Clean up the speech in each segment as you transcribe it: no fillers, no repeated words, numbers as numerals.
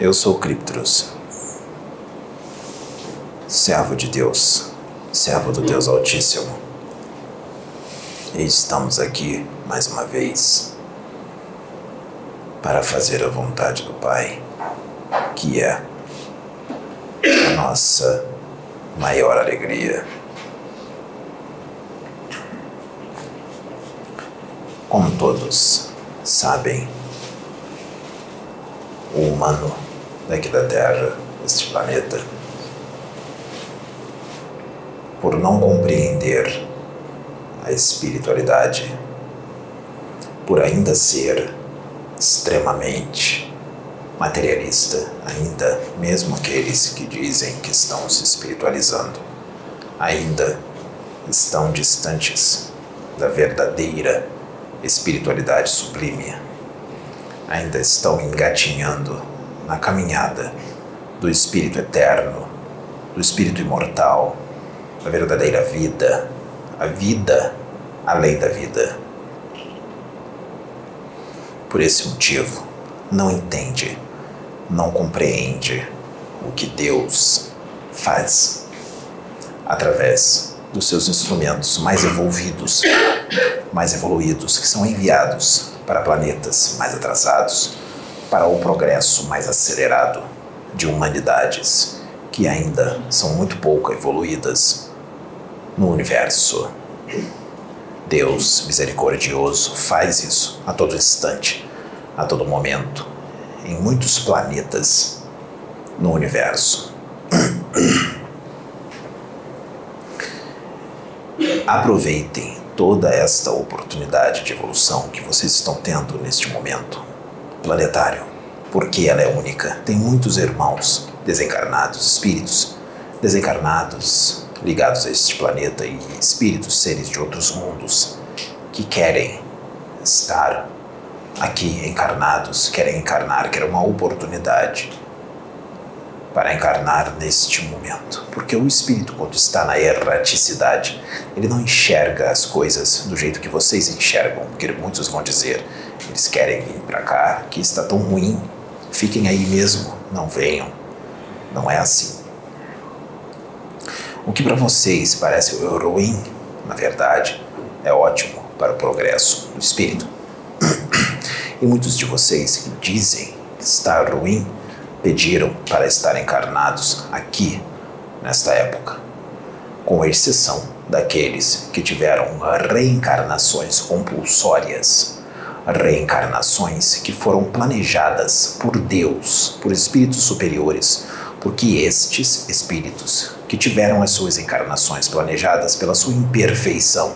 Eu sou Kryptrus, servo de Deus, servo do Deus Altíssimo. E estamos aqui, mais uma vez, para fazer a vontade do Pai, que é a nossa maior alegria. Como todos sabem, o humano daqui da Terra, deste planeta, por não compreender a espiritualidade, por ainda ser extremamente materialista, ainda mesmo aqueles que dizem que estão se espiritualizando, ainda estão distantes da verdadeira espiritualidade sublime, ainda estão engatinhando na caminhada do espírito eterno, do espírito imortal, da verdadeira vida, a vida além da vida. Por esse motivo, não entende, não compreende o que Deus faz através dos seus instrumentos mais evolvidos, mais evoluídos, que são enviados para planetas mais atrasados, para o progresso mais acelerado de humanidades que ainda são muito pouco evoluídas no universo. Deus misericordioso faz isso a todo instante, a todo momento, em muitos planetas no universo. Aproveitem toda esta oportunidade de evolução que vocês estão tendo neste momento planetário, porque ela é única. Tem muitos irmãos desencarnados, espíritos desencarnados ligados a este planeta e espíritos, seres de outros mundos que querem estar aqui encarnados, querem encarnar, querem uma oportunidade para encarnar neste momento. Porque o espírito, quando está na erraticidade, ele não enxerga as coisas do jeito que vocês enxergam, porque muitos vão dizer, eles querem vir para cá, que está tão ruim, fiquem aí mesmo, não venham. Não é assim. O que para vocês parece ruim, na verdade, é ótimo para o progresso do espírito. E muitos de vocês que dizem que está ruim, pediram para estar encarnados aqui, nesta época, com exceção daqueles que tiveram reencarnações compulsórias, reencarnações que foram planejadas por Deus, por espíritos superiores, porque estes espíritos que tiveram as suas encarnações planejadas pela sua imperfeição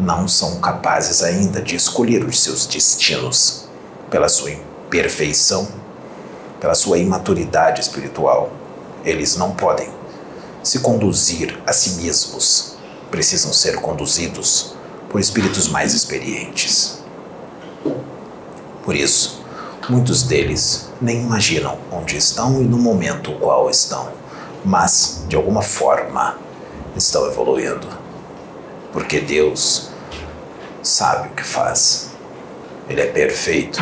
não são capazes ainda de escolher os seus destinos pela sua imperfeição, pela sua imaturidade espiritual. Eles não podem se conduzir a si mesmos, precisam ser conduzidos por espíritos mais experientes. Por isso, muitos deles nem imaginam onde estão e no momento qual estão, mas, de alguma forma, estão evoluindo, porque Deus sabe o que faz. Ele é perfeito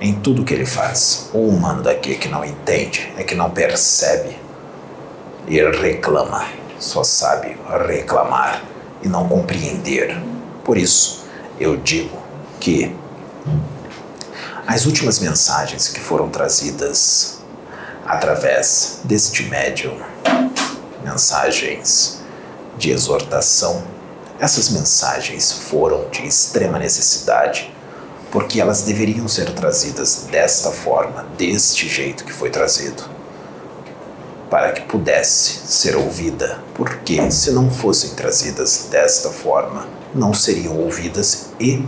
em tudo que ele faz. O humano daqui é que não entende, é que não percebe e reclama, só sabe reclamar e não compreender. Por isso, eu digo que as últimas mensagens que foram trazidas através deste médium, mensagens de exortação, essas mensagens foram de extrema necessidade, porque elas deveriam ser trazidas desta forma, deste jeito que foi trazido, para que pudesse ser ouvida, porque se não fossem trazidas desta forma, não seriam ouvidas e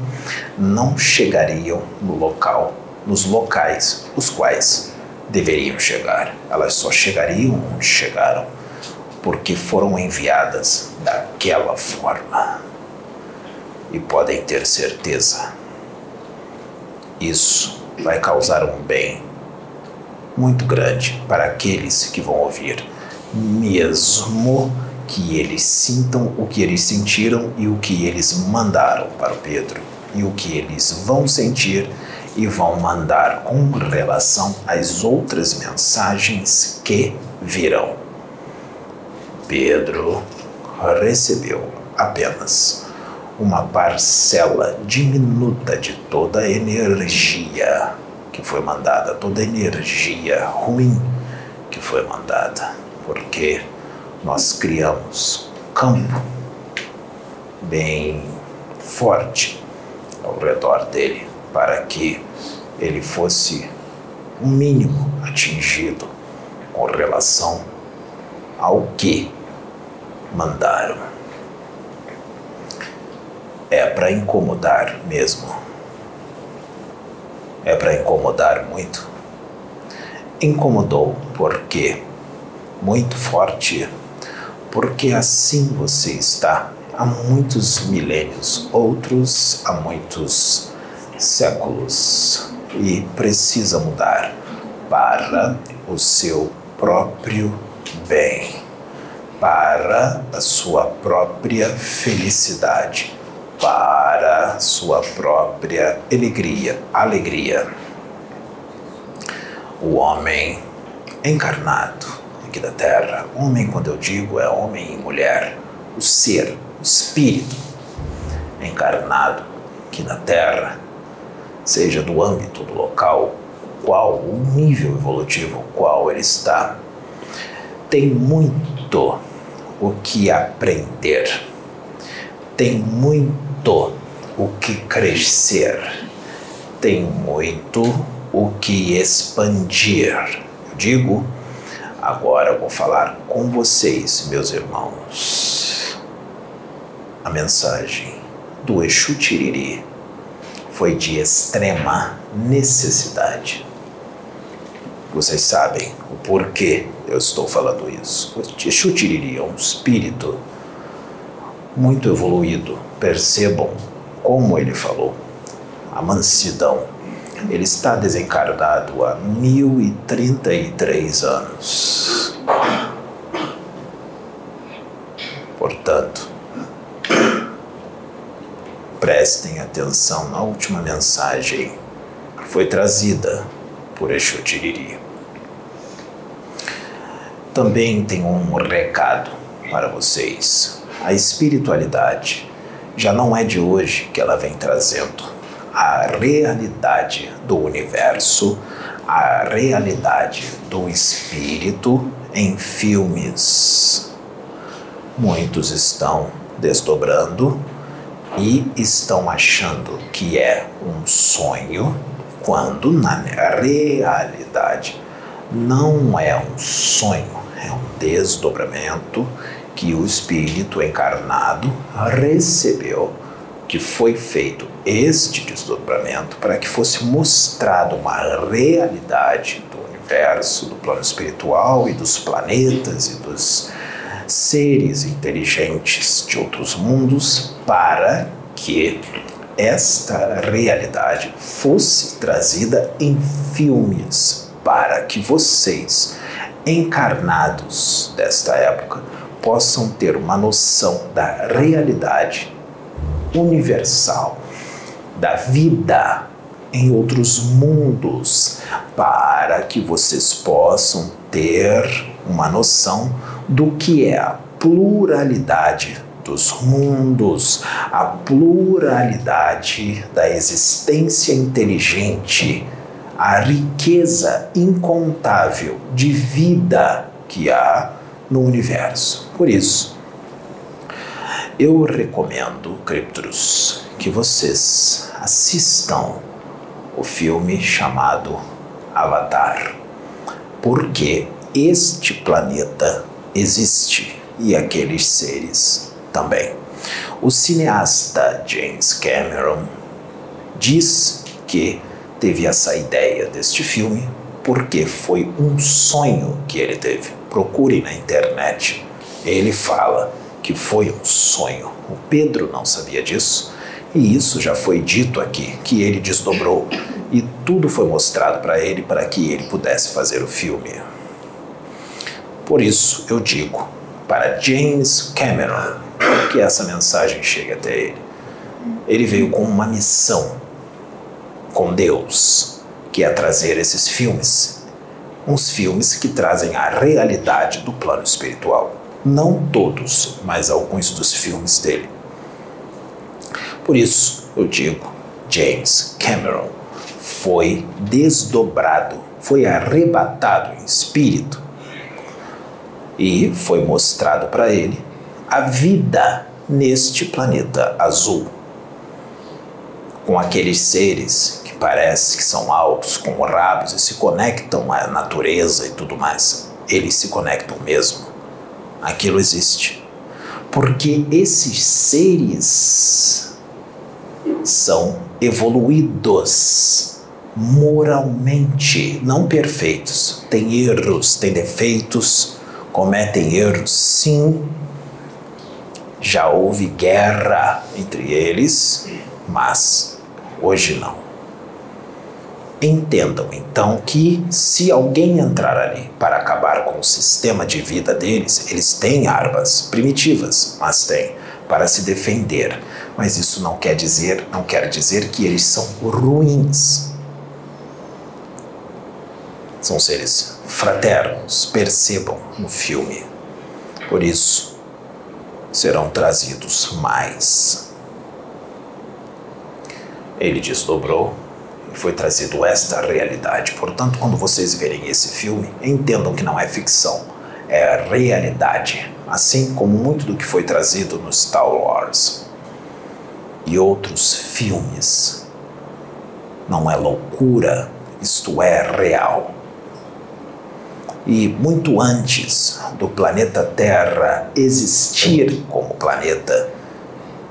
não chegariam no local, nos locais os quais deveriam chegar. Elas só chegariam onde chegaram, porque foram enviadas daquela forma. E podem ter certeza, isso vai causar um bem muito grande para aqueles que vão ouvir, mesmo que eles sintam o que eles sentiram e o que eles mandaram para o Pedro, e o que eles vão sentir e vão mandar com relação às outras mensagens que virão. Pedro recebeu apenas uma parcela diminuta de toda a energia que foi mandada, toda a energia ruim que foi mandada, porque nós criamos campo bem forte ao redor dele para que ele fosse o mínimo atingido com relação ao que mandaram. É para incomodar mesmo, é para incomodar muito. Incomodou porque muito forte, porque assim você está há muitos milênios, outros há muitos séculos, e precisa mudar para o seu próprio bem, para a sua própria felicidade, para a sua própria alegria. O homem encarnado aqui da Terra, homem quando eu digo é homem e mulher, o ser, o espírito encarnado aqui na Terra, seja do âmbito, do local, qual o nível evolutivo qual ele está, tem muito o que aprender, tem muito o que crescer, tem muito o que expandir. Eu digo, agora eu vou falar com vocês, meus irmãos. A mensagem do Exu Tiriri foi de extrema necessidade. Vocês sabem o porquê eu estou falando isso. O Exu Tiriri é um espírito muito evoluído. Percebam como ele falou, a mansidão. Ele está desencarnado há 1033 anos. Portanto, prestem atenção na última mensagem que foi trazida por Exu Tiriri. Também tenho um recado para vocês. A espiritualidade já não é de hoje que ela vem trazendo a realidade do universo, a realidade do espírito em filmes. Muitos estão desdobrando e estão achando que é um sonho, quando na realidade não é um sonho, é um desdobramento que o espírito encarnado recebeu, que foi feito este desdobramento para que fosse mostrado uma realidade do universo, do plano espiritual e dos planetas e dos seres inteligentes de outros mundos, para que esta realidade fosse trazida em filmes, para que vocês, encarnados desta época, possam ter uma noção da realidade universal, da vida em outros mundos, para que vocês possam ter uma noção do que é a pluralidade dos mundos, a pluralidade da existência inteligente, a riqueza incontável de vida que há no universo. Por isso, eu recomendo, Kryptrus, que vocês assistam o filme chamado Avatar, porque este planeta existe e aqueles seres também. O cineasta James Cameron diz que teve essa ideia deste filme porque foi um sonho que ele teve. Procure na internet. Ele fala que foi um sonho. O Pedro não sabia disso, e isso já foi dito aqui, que ele desdobrou, e tudo foi mostrado para ele para que ele pudesse fazer o filme. Por isso eu digo para James Cameron que essa mensagem chegue até ele. Ele veio com uma missão com Deus, que é trazer esses filmes. Uns filmes que trazem a realidade do plano espiritual. Não todos, mas alguns dos filmes dele. Por isso, eu digo, James Cameron foi desdobrado, foi arrebatado em espírito e foi mostrado para ele a vida neste planeta azul, com aqueles seres que parece que são altos, com rabos, e se conectam à natureza e tudo mais. Eles se conectam mesmo. Aquilo existe. Porque esses seres são evoluídos moralmente, não perfeitos. Tem erros, tem defeitos, cometem erros, sim. Já houve guerra entre eles, mas hoje não. Entendam então que se alguém entrar ali para acabar com o sistema de vida deles, eles têm armas primitivas, mas têm, para se defender. Mas isso não quer dizer que eles são ruins. São seres fraternos, percebam no filme. Por isso, serão trazidos mais. Ele desdobrou e foi trazido esta realidade. Portanto, quando vocês verem esse filme, entendam que não é ficção, é realidade. Assim como muito do que foi trazido no Star Wars e outros filmes. Não é loucura, isto é real. E muito antes do planeta Terra existir como planeta,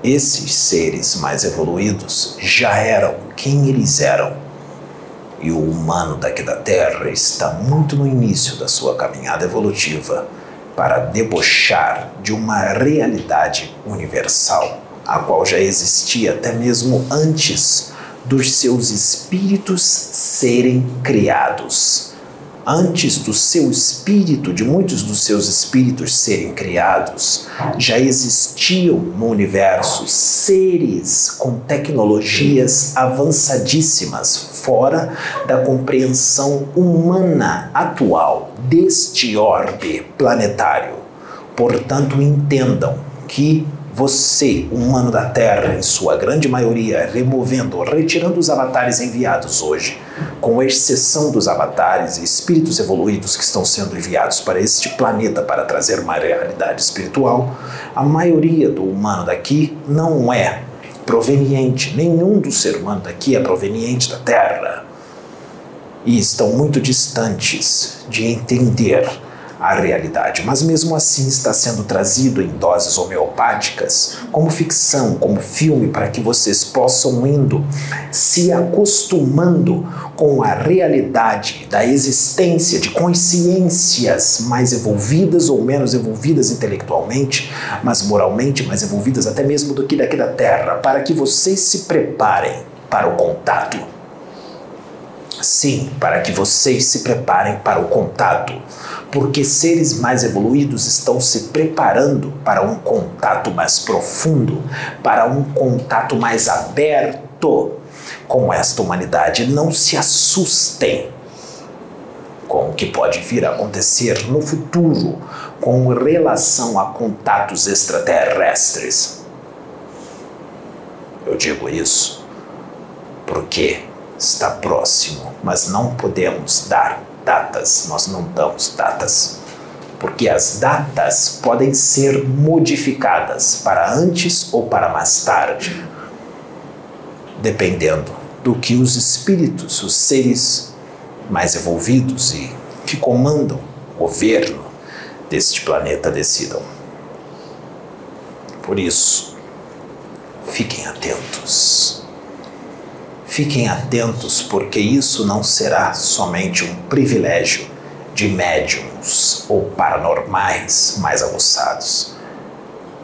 esses seres mais evoluídos já eram quem eles eram. E o humano daqui da Terra está muito no início da sua caminhada evolutiva para debochar de uma realidade universal, a qual já existia até mesmo antes dos seus espíritos serem criados. Antes do seu espírito, de muitos dos seus espíritos serem criados, já existiam no universo seres com tecnologias avançadíssimas, fora da compreensão humana atual deste orbe planetário. Portanto, entendam que você, humano da Terra, em sua grande maioria, retirando os avatares enviados hoje, com exceção dos avatares e espíritos evoluídos que estão sendo enviados para este planeta para trazer uma realidade espiritual, a maioria do humano daqui não é proveniente, nenhum do ser humano daqui é proveniente da Terra. E estão muito distantes de entender a realidade, mas mesmo assim está sendo trazido em doses homeopáticas, como ficção, como filme, para que vocês possam indo se acostumando com a realidade da existência de consciências mais evolvidas ou menos evolvidas intelectualmente, mas moralmente mais evolvidas até mesmo do que daqui da Terra, para que vocês se preparem para o contato. Sim, para que vocês se preparem para o contato, porque seres mais evoluídos estão se preparando para um contato mais profundo, para um contato mais aberto com esta humanidade. Não se assustem com o que pode vir a acontecer no futuro com relação a contatos extraterrestres. Eu digo isso porque está próximo, mas não podemos dar datas, nós não damos datas, porque as datas podem ser modificadas para antes ou para mais tarde, dependendo do que os espíritos, os seres mais evolvidos e que comandam o governo deste planeta decidam. Por isso, fiquem atentos. Fiquem atentos, porque isso não será somente um privilégio de médiums ou paranormais mais aguçados.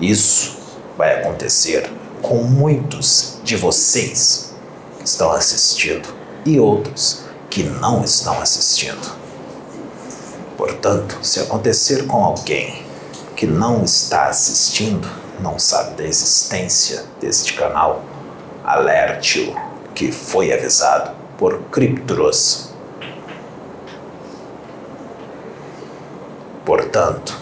Isso vai acontecer com muitos de vocês que estão assistindo e outros que não estão assistindo. Portanto, se acontecer com alguém que não está assistindo, não sabe da existência deste canal, alerte-o. que foi avisado por Kryptrus. Portanto,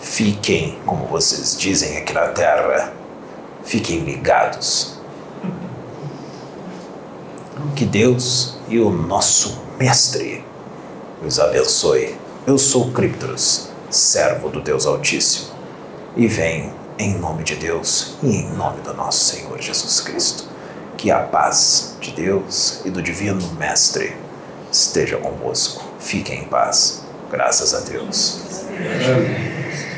fiquem, como vocês dizem aqui na Terra, fiquem ligados. Que Deus e o nosso Mestre os abençoe. Eu sou Kryptrus, servo do Deus Altíssimo, e venho em nome de Deus e em nome do nosso Senhor Jesus Cristo. Que a paz de Deus e do Divino Mestre esteja convosco. Fiquem em paz. Graças a Deus. Amém.